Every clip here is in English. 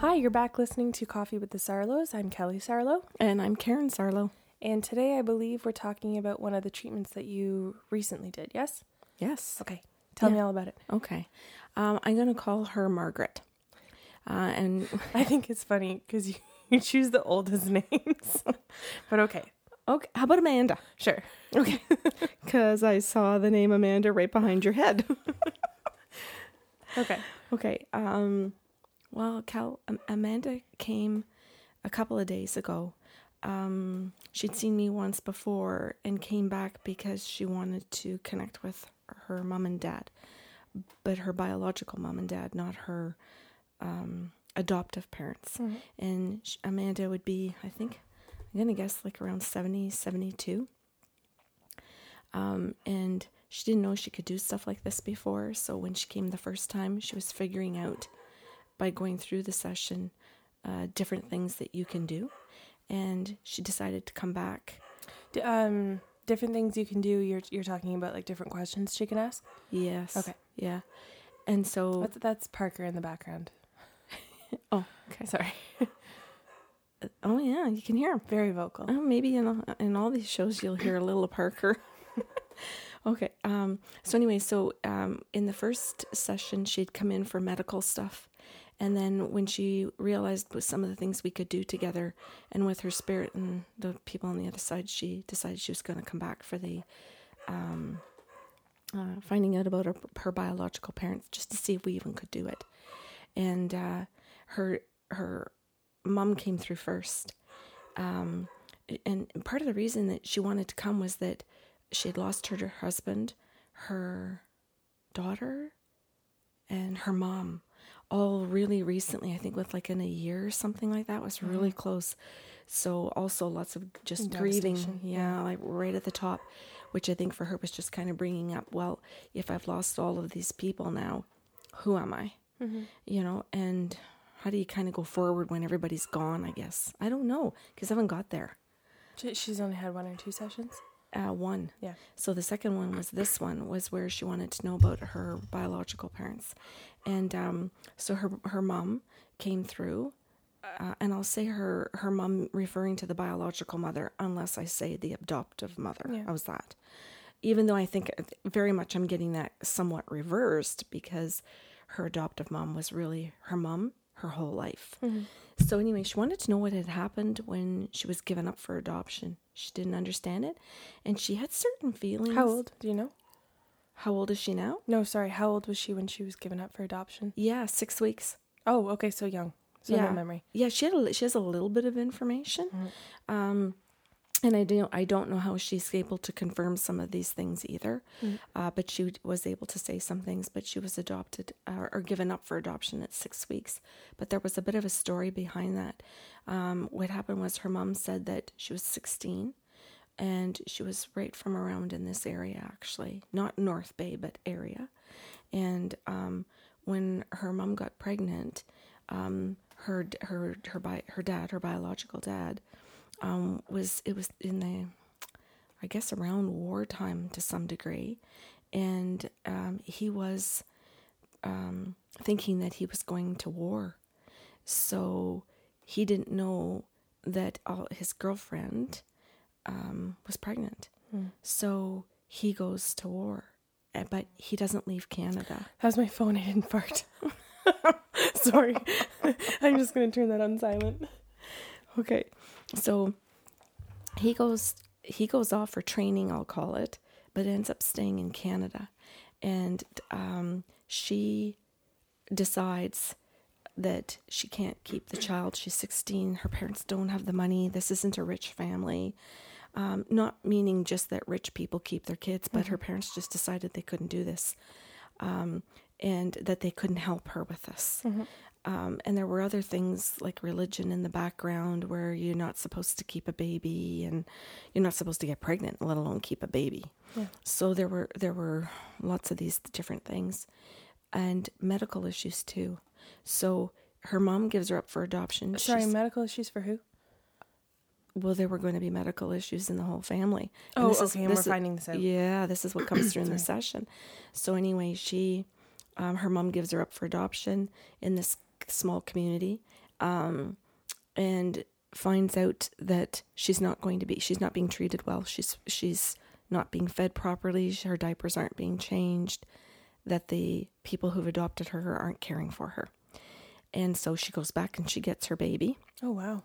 Hi, you're back listening to Coffee with the Sarlows. I'm Kelly Sarlow. And I'm Karen Sarlow. And today I believe we're talking about one of the treatments that you recently did, yes? Yes. Okay. Tell me all about it. Okay. I'm going to call her Margaret. And I think it's funny because you choose the oldest names. But okay. Okay. How about Amanda? Sure. Okay. Because I saw the name Amanda right behind your head. Okay. Okay. Well, Amanda came a couple of days ago. She'd seen me once before and came back because she wanted to connect with her mom and dad, but her biological mom and dad, not her adoptive parents. Mm-hmm. And Amanda would be, I think, I'm going to guess like around 70, 72. And she didn't know she could do stuff like this before. So when she came the first time, she was figuring out by going through the session, different things that you can do. And she decided to come back. Different things you can do, you're talking about like different questions she can ask? Yes. Okay. Yeah. And so... That's Parker in the background. Oh, okay. Sorry. Oh, yeah. You can hear him. Very vocal. Oh, maybe in all these shows you'll hear a little Parker. Okay. So in the first session, she'd come in for medical stuff. And then when she realized some of the things we could do together and with her spirit and the people on the other side, she decided she was going to come back for the finding out about her biological parents just to see if we even could do it. And her mom came through first. And part of the reason that she wanted to come was that she had lost her husband, her daughter, and her mom. All really recently, I think with like in a year or something like that, was really close. So also lots of just grieving. Yeah, like right at the top, which I think for her was just kind of bringing up, well, if I've lost all of these people now, who am I? Mm-hmm. You know, and how do you kind of go forward when everybody's gone, I guess? I don't know, because I haven't got there. She's only had one or two sessions? One. Yeah. So the second one was this one, was where she wanted to know about her biological parents. And so her mom came through, and I'll say her mom referring to the biological mother, unless I say the adoptive mother. Yeah. I was that. Even though I think very much I'm getting that somewhat reversed because her adoptive mom was really her mom her whole life. Mm-hmm. So anyway, she wanted to know what had happened when she was given up for adoption. She didn't understand it, and she had certain feelings. How old? Do you know? How old is she now? No, sorry. How old was she when she was given up for adoption? Yeah, 6 weeks. Oh, okay, so young. So yeah. No memory. Yeah, she has a little bit of information, mm-hmm. And I don't know how she's able to confirm some of these things either. Mm-hmm. But she was able to say some things. But she was adopted or given up for adoption at 6 weeks. But there was a bit of a story behind that. What happened was her mom said that she was 16. And she was right from around in this area, actually. Not North Bay, but area. And when her mom got pregnant, her biological dad, was in the, I guess, around wartime to some degree. And he was thinking that he was going to war. So he didn't know that his girlfriend... was pregnant. Mm. So he goes to war, but he doesn't leave Canada. That was my phone. I didn't fart. Sorry. I'm just going to turn that on silent. Okay. So he goes off for training, I'll call it, but ends up staying in Canada. And she decides that she can't keep the child. She's 16. Her parents don't have the money. This isn't a rich family. Not meaning just that rich people keep their kids, but mm-hmm. her parents just decided they couldn't do this, and that they couldn't help her with this. Mm-hmm. And there were other things like religion in the background where you're not supposed to keep a baby and you're not supposed to get pregnant, let alone keep a baby. Yeah. So there were lots of these different things and medical issues too. So her mom gives her up for adoption. Sorry, medical issues for who? Well, there were going to be medical issues in the whole family. And we're finding this out. Yeah, this is what comes through in the session. So anyway, her mom gives her up for adoption in this small community. and finds out that she's not being treated well. She's not being fed properly. Her diapers aren't being changed, that the people who've adopted her aren't caring for her. And so she goes back and she gets her baby. Oh, wow.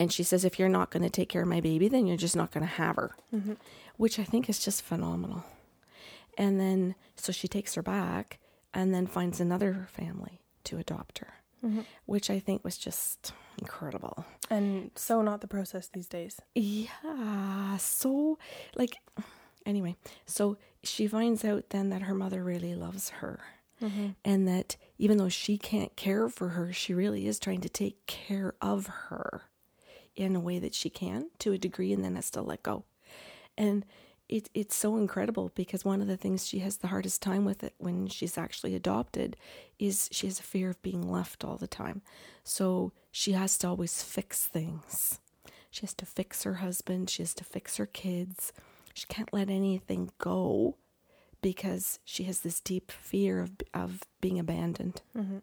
And she says, if you're not going to take care of my baby, then you're just not going to have her, mm-hmm. which I think is just phenomenal. And then, so she takes her back and then finds another family to adopt her, mm-hmm. which I think was just incredible. And so not the process these days. Yeah. So anyway, so she finds out then that her mother really loves her. Mm-hmm. And that even though she can't care for her, she really is trying to take care of her in a way that she can to a degree, and then has to let go. And it's so incredible, because one of the things she has the hardest time with it when she's actually adopted is she has a fear of being left all the time. So she has to always fix things. She has to fix her husband. She has to fix her kids. She can't let anything go, because she has this deep fear of being abandoned. Mm-hmm.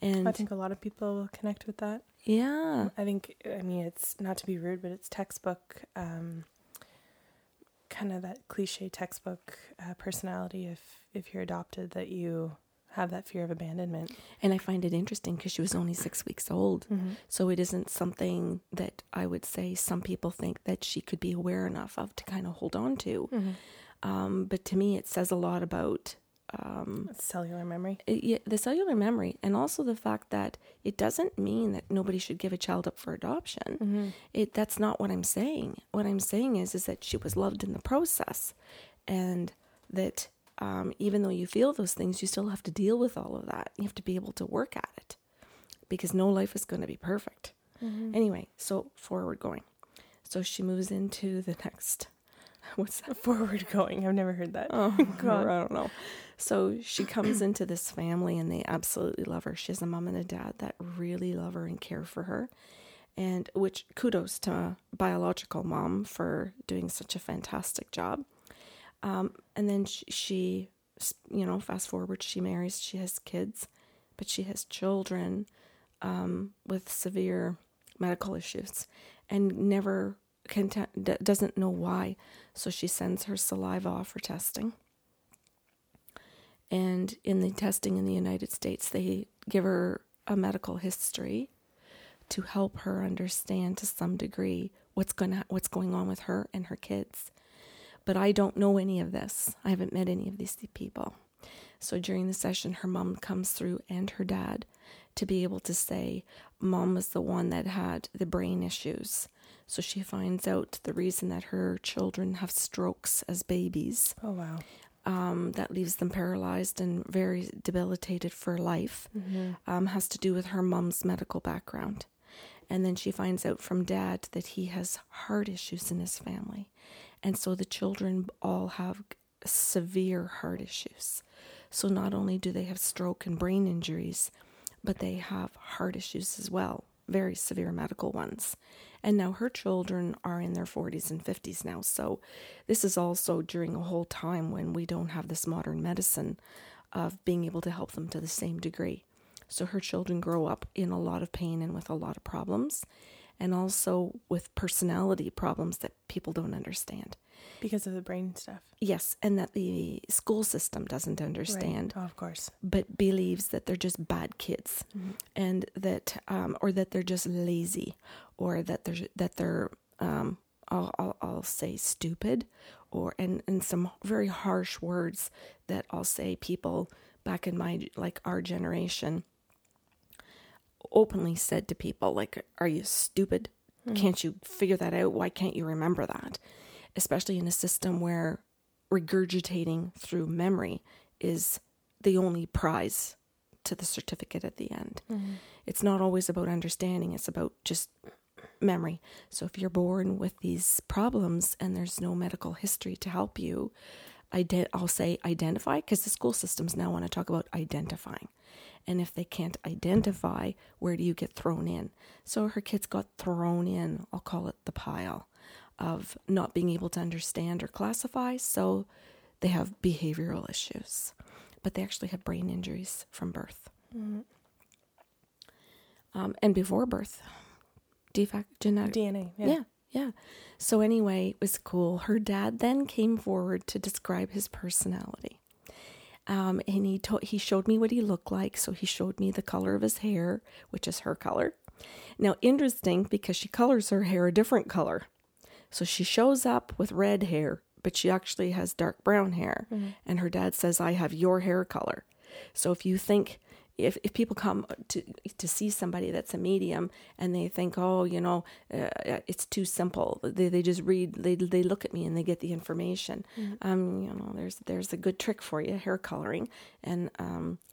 And I think a lot of people connect with that. Yeah. I mean, it's not to be rude, but it's textbook, kind of that cliche textbook personality, if you're adopted, that you have that fear of abandonment. And I find it interesting because she was only 6 weeks old. Mm-hmm. So it isn't something that I would say some people think that she could be aware enough of to kind of hold on to. Mm-hmm. But to me, it says a lot about cellular memory. The cellular memory, and also the fact that it doesn't mean that nobody should give a child up for adoption. Mm-hmm. That's not what I'm saying. What I'm saying is that she was loved in the process, and that even though you feel those things, you still have to deal with all of that. You have to be able to work at it, because no life is going to be perfect. Mm-hmm. Anyway, so forward going. So she moves into the next. What's that? Forward going. I've never heard that. Oh, God. I don't know. So she comes into this family and they absolutely love her. She has a mom and a dad that really love her and care for her. And which, kudos to biological mom for doing such a fantastic job. And then she, fast forward, she marries, she has kids, but she has children with severe medical issues and never... doesn't know why, so she sends her saliva off for testing. And in the testing in the United States, they give her a medical history to help her understand to some degree what's going on with her and her kids. But I don't know any of this. I haven't met any of these people. So during the session, her mom comes through and her dad to be able to say, Mom was the one that had the brain issues. So she finds out the reason that her children have strokes as babies. Oh, wow. That leaves them paralyzed and very debilitated for life. Mm-hmm. Has to do with her mom's medical background. And then she finds out from dad that he has heart issues in his family. And so the children all have severe heart issues. So not only do they have stroke and brain injuries, but they have heart issues as well. Very severe medical ones. And now her children are in their 40s and 50s now. So this is also during a whole time when we don't have this modern medicine of being able to help them to the same degree. So her children grow up in a lot of pain and with a lot of problems, and also with personality problems that people don't understand. Because of the brain stuff. Yes, and that the school system doesn't understand. Right. Oh, of course. But believes that they're just bad kids, mm-hmm. and that, or that they're just lazy, or that they're, I'll say stupid, or and some very harsh words that I'll say people back in our generation openly said to people, like, "Are you stupid? Mm-hmm. Can't you figure that out? Why can't you remember that?" Especially in a system where regurgitating through memory is the only prize to the certificate at the end. Mm-hmm. It's not always about understanding. It's about just memory. So if you're born with these problems and there's no medical history to help you, I'll say identify, because the school systems now want to talk about identifying. And if they can't identify, where do you get thrown in? So her kids got thrown in, I'll call it the pile, of not being able to understand or classify, so they have behavioral issues. But they actually have brain injuries from birth. Mm-hmm. and before birth, defect genetic DNA. Yeah. So anyway, it was cool. Her dad then came forward to describe his personality. And he showed me what he looked like. So he showed me the color of his hair, which is her color. Now, interesting, because she colors her hair a different color. So she shows up with red hair, but she actually has dark brown hair. Mm-hmm. And her dad says, I have your hair color. So if you think, if people come to see somebody that's a medium and they think, it's too simple. They just read, they look at me and they get the information. Mm-hmm. There's a good trick for you, hair coloring. And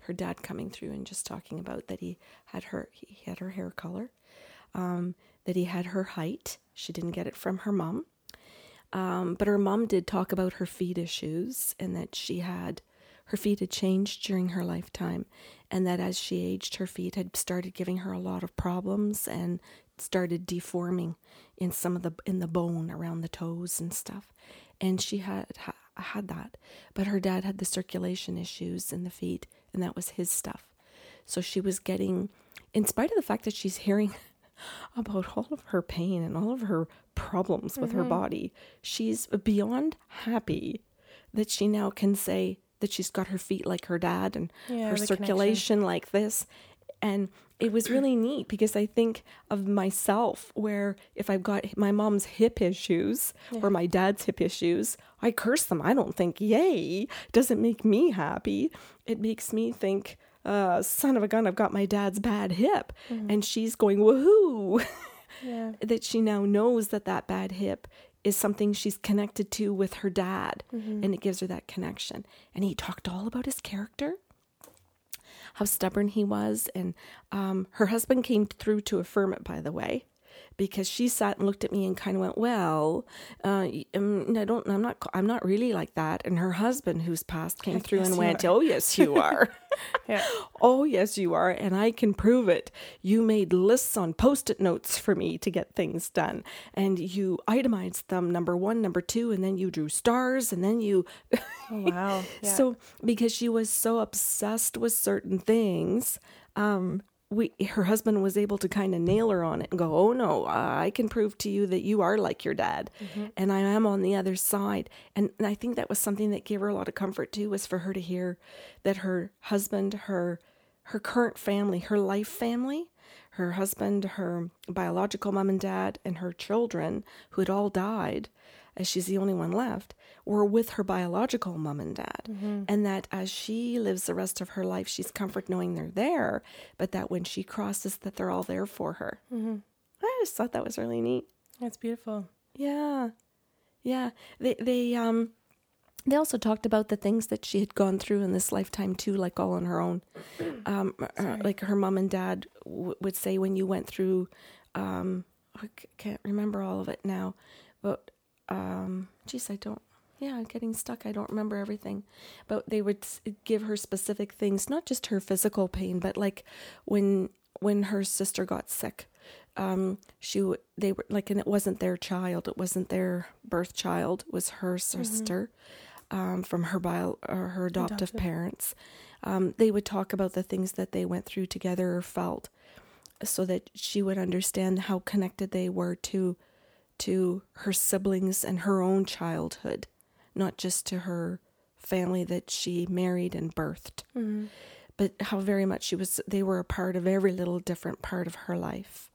her dad coming through and just talking about that he had her hair color, that he had her height. She didn't get it from her mom. But her mom did talk about her feet issues and that her feet had changed during her lifetime, and that as she aged, her feet had started giving her a lot of problems and started deforming in some of in the bone around the toes and stuff. And she had that, but her dad had the circulation issues in the feet, and that was his stuff. So she was getting, in spite of the fact that she's hearing about all of her pain and all of her problems with her body, she's beyond happy that she now can say that she's got her feet like her dad and her circulation connection like this. And it was really neat, because I think of myself, where if I've got my mom's hip issues or my dad's hip issues, I curse them. I don't think, yay, doesn't make me happy. It makes me think, son of a gun, I've got my dad's bad hip. Mm-hmm. And she's going, woohoo, that she now knows that bad hip is something she's connected to with her dad, and it gives her that connection. And he talked all about his character, how stubborn he was, and her husband came through to affirm it, by the way, because she sat and looked at me and kind of went, "Well, I'm not really like that." And her husband, who's passed, came through and went, "Oh yes, you are." Oh yes, you are, and I can prove it. You made lists on Post-it notes for me to get things done, and you itemized them, number one, number two, and then you drew stars, and then you. Oh, wow! Yeah. So because she was so obsessed with certain things, her husband was able to kind of nail her on it and go, oh no, I can prove to you that you are like your dad, and I am on the other side. And I think that was something that gave her a lot of comfort too, was for her to hear that her husband, her current family, her life family, her husband, her biological mom and dad, and her children, who had all died, as she's the only one left, were with her biological mom and dad. Mm-hmm. And that as she lives the rest of her life, she's comfort knowing they're there, but that when she crosses, that they're all there for her. Mm-hmm. I just thought that was really neat. That's beautiful. Yeah. Yeah. They also talked about the things that she had gone through in this lifetime too, like all on her own. Like her mom and dad would say, when you went through, I can't remember all of it now, but I'm getting stuck. I don't remember everything, but they would give her specific things, not just her physical pain, but like when her sister got sick, they were like, and it wasn't their child. It wasn't their birth child. It was her sister, from her her adoptive parents. They would talk about the things that they went through together or felt, so that she would understand how connected they were to her siblings and her own childhood, not just to her family that she married and birthed, but how very much they were a part of every little different part of her life,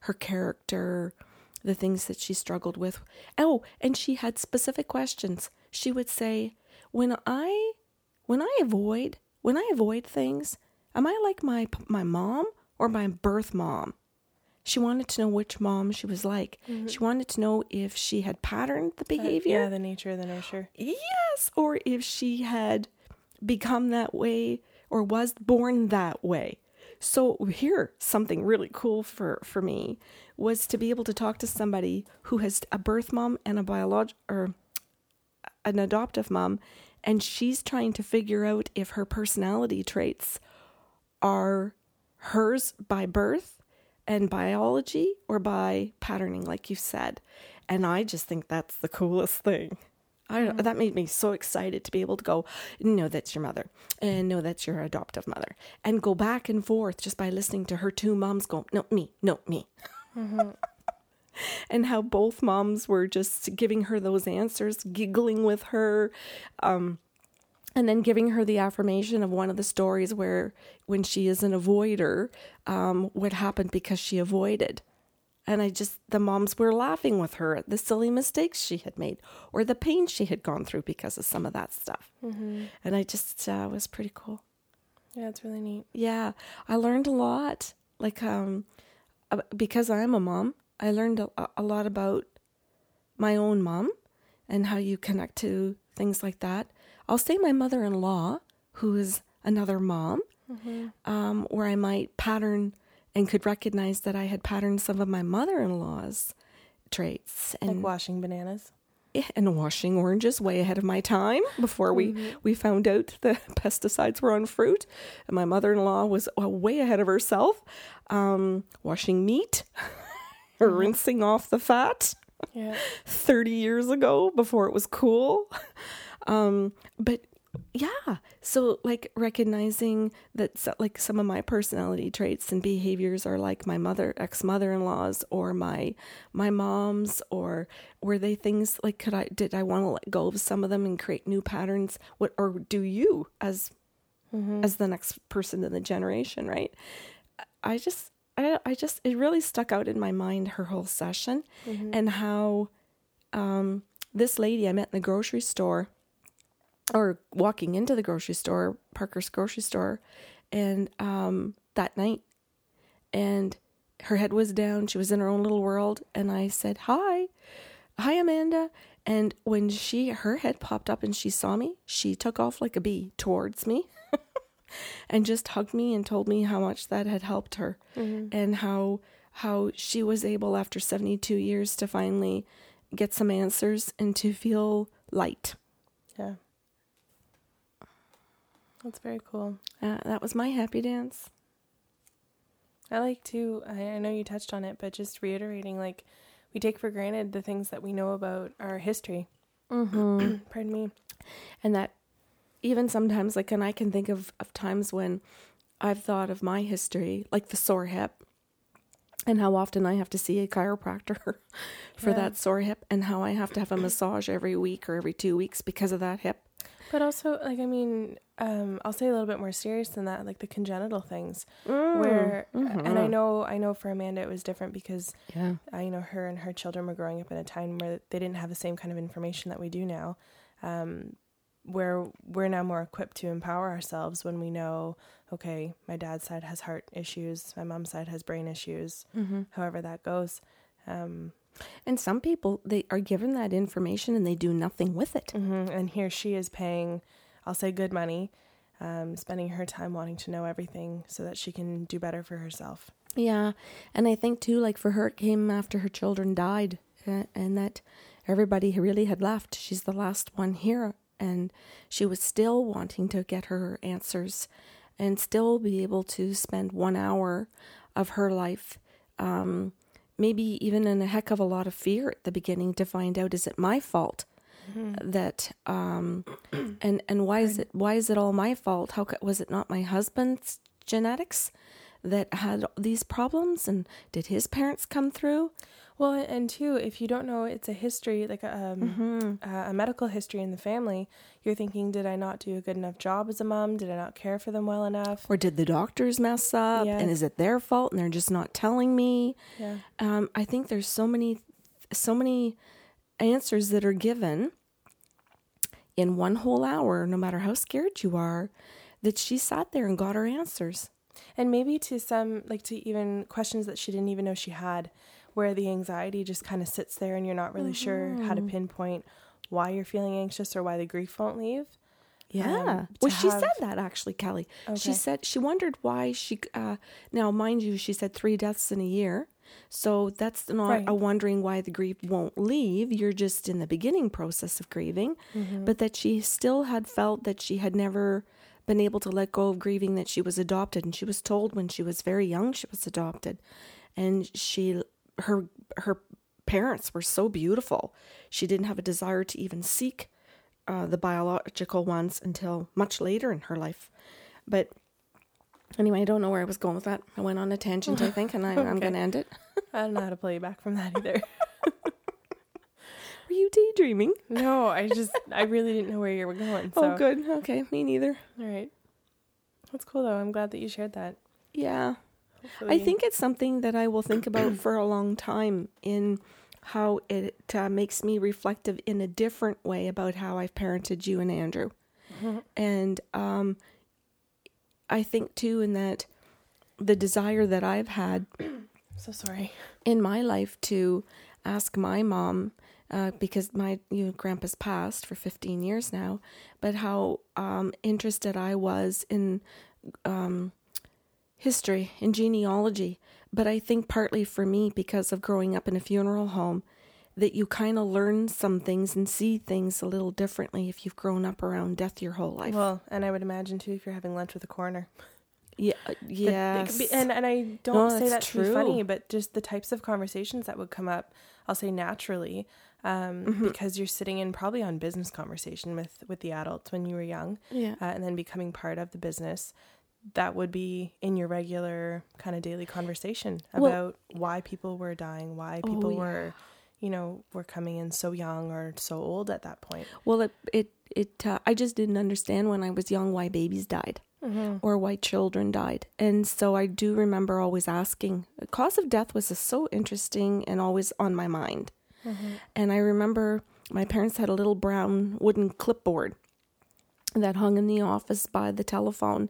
her character, the things that she struggled with. Oh, and she had specific questions. She would say, when I avoid things, am I like my mom or my birth mom? She wanted to know which mom she was like. Mm-hmm. She wanted to know if she had patterned the behavior. The nature of the nurture. Yes, or if she had become that way or was born that way. So here, something really cool for me was to be able to talk to somebody who has a birth mom and a biological or an adoptive mom, and she's trying to figure out if her personality traits are hers by birth and biology or by patterning, like you said. And I just think that's the coolest thing. I don't know, that made me so excited to be able to go, no, that's your mother, and no, that's your adoptive mother, and go back and forth just by listening to her two moms go, no, me, no, me. Mm-hmm. And how both moms were just giving her those answers, giggling with her, and then giving her the affirmation of one of the stories where when she is an avoider, what happened because she avoided. And the moms were laughing with her at the silly mistakes she had made or the pain she had gone through because of some of that stuff. Mm-hmm. And it was pretty cool. Yeah, it's really neat. Yeah. I learned a lot. Like, because I'm a mom, I learned a lot about my own mom and how you connect to things like that. I'll say my mother-in-law, who is another mom, mm-hmm. Where I might pattern and could recognize that I had patterned some of my mother-in-law's traits. And, like, washing bananas? Yeah, and washing oranges way ahead of my time before we found out the pesticides were on fruit. And my mother-in-law was way ahead of herself. Washing meat, rinsing off the fat 30 years ago before it was cool. But yeah. So, like, recognizing that like some of my personality traits and behaviors are like my ex-mother-in-law's or my mom's, or were they things like, did I want to let go of some of them and create new patterns? What, or do you as the next person in the generation, right? I just, it really stuck out in my mind, her whole session, and how, this lady I met in the grocery store, or walking into the grocery store, Parker's grocery store, and that night, and her head was down. She was in her own little world, and I said, hi, Amanda. And when her head popped up and she saw me, she took off like a bee towards me and just hugged me and told me how much that had helped her, and how she was able, after 72 years, to finally get some answers and to feel light. Yeah. That's very cool. That was my happy dance. I like to, I know you touched on it, but just reiterating, like, we take for granted the things that we know about our history. Mm-hmm. Pardon me. And that even sometimes, like, and I can think of times when I've thought of my history, like the sore hip, and how often I have to see a chiropractor for that sore hip, and how I have to have a massage every week or every 2 weeks because of that hip. But also, like, I mean, I'll say a little bit more serious than that, like the congenital things, where, and I know for Amanda it was different because, her and her children were growing up in a time where they didn't have the same kind of information that we do now, where we're now more equipped to empower ourselves when we know, okay, my dad's side has heart issues, my mom's side has brain issues, however that goes. And some people, they are given that information and they do nothing with it. Mm-hmm. And here she is paying, I'll say, good money, spending her time wanting to know everything so that she can do better for herself. Yeah. And I think too, like, for her, it came after her children died, and that everybody really had left. She's the last one here. And she was still wanting to get her answers and still be able to spend 1 hour of her life, maybe even in a heck of a lot of fear at the beginning, to find out, is it my fault that, and why is it all my fault? How was it not my husband's genetics that had these problems, and did his parents come through? Well, and too, if you don't know, it's a history, like a medical history in the family. You're thinking, did I not do a good enough job as a mom? Did I not care for them well enough? Or did the doctors mess up? Yes. And is it their fault? And they're just not telling me. Yeah. I think there's so many answers that are given in one whole hour, no matter how scared you are, that she sat there and got her answers. And maybe to some, like, to even questions that she didn't even know she had, where the anxiety just kind of sits there and you're not really sure how to pinpoint why you're feeling anxious or why the grief won't leave. Yeah. She said that, actually, Kelly. Okay. She said she wondered why she, now mind you, she said 3 deaths in a year. So that's not a wondering why the grief won't leave. You're just in the beginning process of grieving, but that she still had felt that she had never been able to let go of grieving that she was adopted. And she was told when she was very young she was adopted, and her parents were so beautiful she didn't have a desire to even seek the biological ones until much later in her life. But anyway, I don't know where I was going with that. I went on a tangent, I think, and I'm going to end it. I don't know how to play you back from that either. Were you daydreaming? No, I really didn't know where you were going. So. Oh, good. Okay, me neither. All right. That's cool, though. I'm glad that you shared that. Yeah. Hopefully. I think it's something that I will think about for a long time, in how it makes me reflective in a different way about how I've parented you and Andrew. Mm-hmm. And I think, too, in that the desire that I've had so sorry in my life to ask my mom, because my grandpa's passed for 15 years now, but how interested I was in history and genealogy. But I think partly for me, because of growing up in a funeral home, that you kind of learn some things and see things a little differently if you've grown up around death your whole life. Well, and I would imagine, too, if you're having lunch with a coroner. Yeah, yes. And I don't say that to be funny, but just the types of conversations that would come up, I'll say naturally, mm-hmm. because you're sitting in probably on business conversation with the adults when you were young, and then becoming part of the business. That would be in your regular kind of daily conversation about why people were dying, why people were, were coming in so young or so old at that point. Well, I just didn't understand when I was young why babies died mm-hmm. or why children died. And so I do remember always asking. The cause of death was so interesting and always on my mind. Mm-hmm. And I remember my parents had a little brown wooden clipboard that hung in the office by the telephone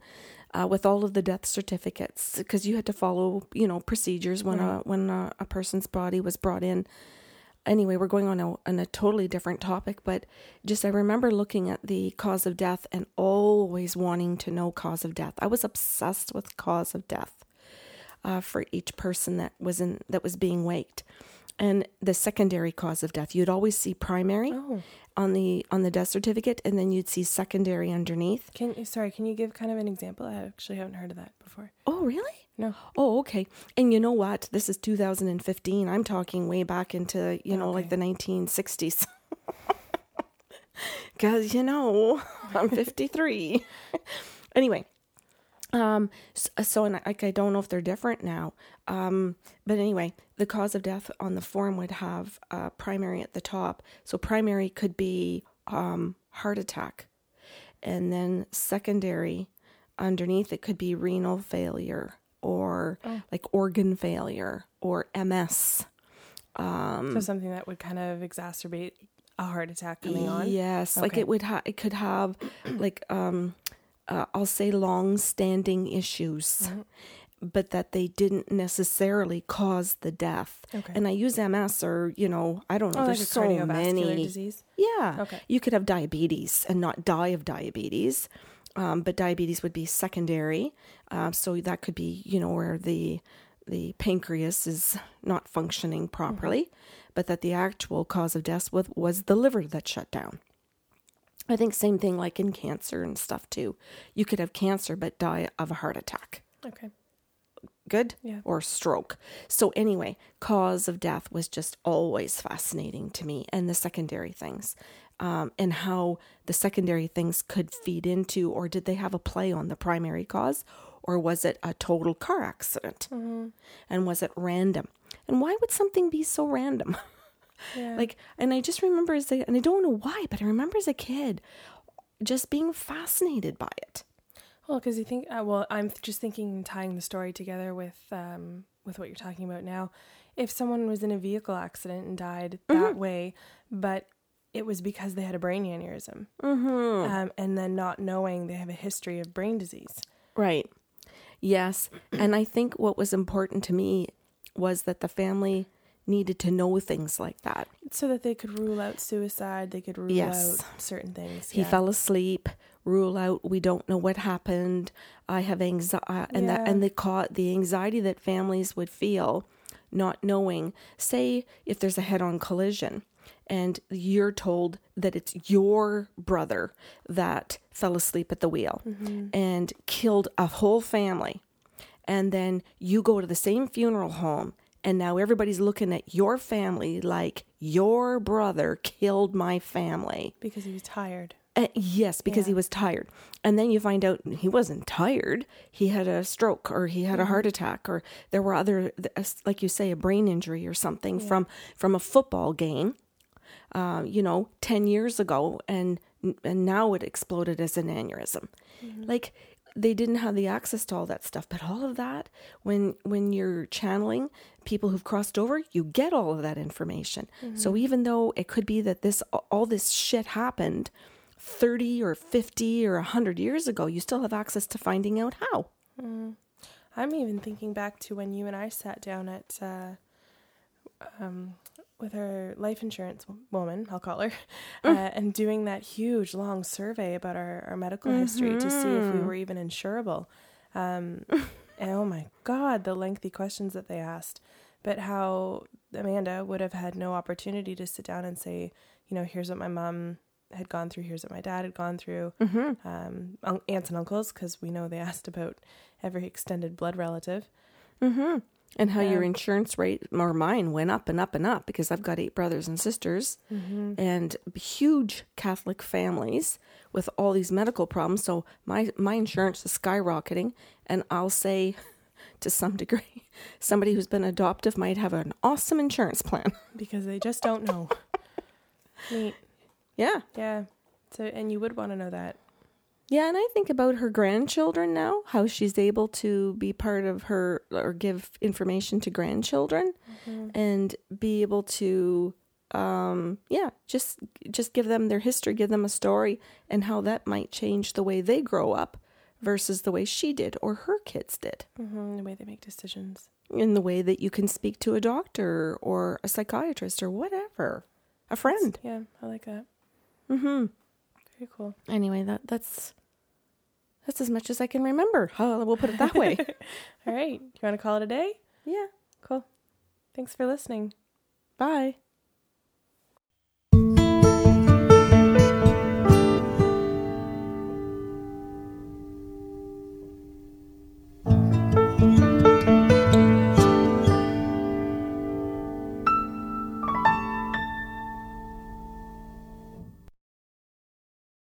with all of the death certificates, because you had to follow, procedures when right. a person's body was brought in. Anyway, we're going on a totally different topic, but just I remember looking at the cause of death and always wanting to know cause of death. I was obsessed with cause of death for each person that was being waked, and the secondary cause of death. You'd always see primary. Oh. On the death certificate, and then you'd see secondary underneath. Can you give kind of an example? I actually haven't heard of that before. Oh, really? No. Oh, okay. And you know what? This is 2015. I'm talking way back into, like the 1960s. Because, I'm 53. Anyway. So, and I don't know if they're different now. But anyway, the cause of death on the form would have primary at the top. So primary could be heart attack, and then secondary underneath it could be renal failure or organ failure or MS. So something that would kind of exacerbate a heart attack coming on. Yes, okay. It could have I'll say long-standing issues, mm-hmm. but that they didn't necessarily cause the death. Okay. And I use MS or, I don't know. There's so many. Disease? Yeah. Okay. You could have diabetes and not die of diabetes, but diabetes would be secondary. So that could be, where the pancreas is not functioning properly, mm-hmm. but that the actual cause of death was the liver that shut down. I think same thing like in cancer and stuff too. You could have cancer but die of a heart attack. Okay. Good? Yeah. Or stroke. So anyway, cause of death was just always fascinating to me, and the secondary things and how the secondary things could feed into, or did they have a play on the primary cause, or was it a total car accident? Mm-hmm. And was it random? And why would something be so random? Yeah. And I just remember and I don't know why, but I remember as a kid just being fascinated by it. Well, because you think, I'm just thinking, tying the story together with what you're talking about now. If someone was in a vehicle accident and died mm-hmm. that way, but it was because they had a brain aneurysm, mm-hmm. And then not knowing they have a history of brain disease. Right. Yes. And I think what was important to me was that the family needed to know things like that. So that they could rule out suicide, they could rule out certain things. He fell asleep, rule out, we don't know what happened, I have anxiety, and that, and the anxiety that families would feel not knowing, say if there's a head-on collision, and you're told that it's your brother that fell asleep at the wheel mm-hmm. and killed a whole family, and then you go to the same funeral home And now everybody's looking at your family like your brother killed my family. Because he was tired. Yes, because he was tired. And then you find out he wasn't tired. He had a stroke or he had a heart attack, or there were other, like you say, a brain injury or something from a football game, 10 years ago. And now it exploded as an aneurysm. Mm-hmm. Like, they didn't have the access to all that stuff. But all of that, when you're channeling people who've crossed over, you get all of that information. Mm-hmm. So even though it could be that all this shit happened 30 or 50 or 100 years ago, you still have access to finding out how. Mm. I'm even thinking back to when you and I sat down at with our life insurance woman, I'll call her, and doing that huge long survey about our medical history to see if we were even insurable. And oh my God, the lengthy questions that they asked. But how Amanda would have had no opportunity to sit down and say, you know, here's what my mom had gone through, here's what my dad had gone through, aunts and uncles, because we know they asked about every extended blood relative. Mm-hmm. And how your insurance rate, or mine, went up and up and up, because I've got 8 brothers and sisters and huge Catholic families with all these medical problems. So my insurance is skyrocketing. And I'll say, to some degree, somebody who's been adoptive might have an awesome insurance plan. Because they just don't know. Neat. Yeah. Yeah. So, and you would want to know that. Yeah, and I think about her grandchildren now, how she's able to be part of her, or give information to grandchildren and be able to, just give them their history, give them a story, and how that might change the way they grow up versus the way she did or her kids did. Mm-hmm. The way they make decisions. In the way that you can speak to a doctor or a psychiatrist or whatever, a friend. Yeah, I like that. Mm-hmm. Very cool. Anyway, that's as much as I can remember. We'll put it that way. All right. You want to call it a day? Yeah. Cool. Thanks for listening. Bye.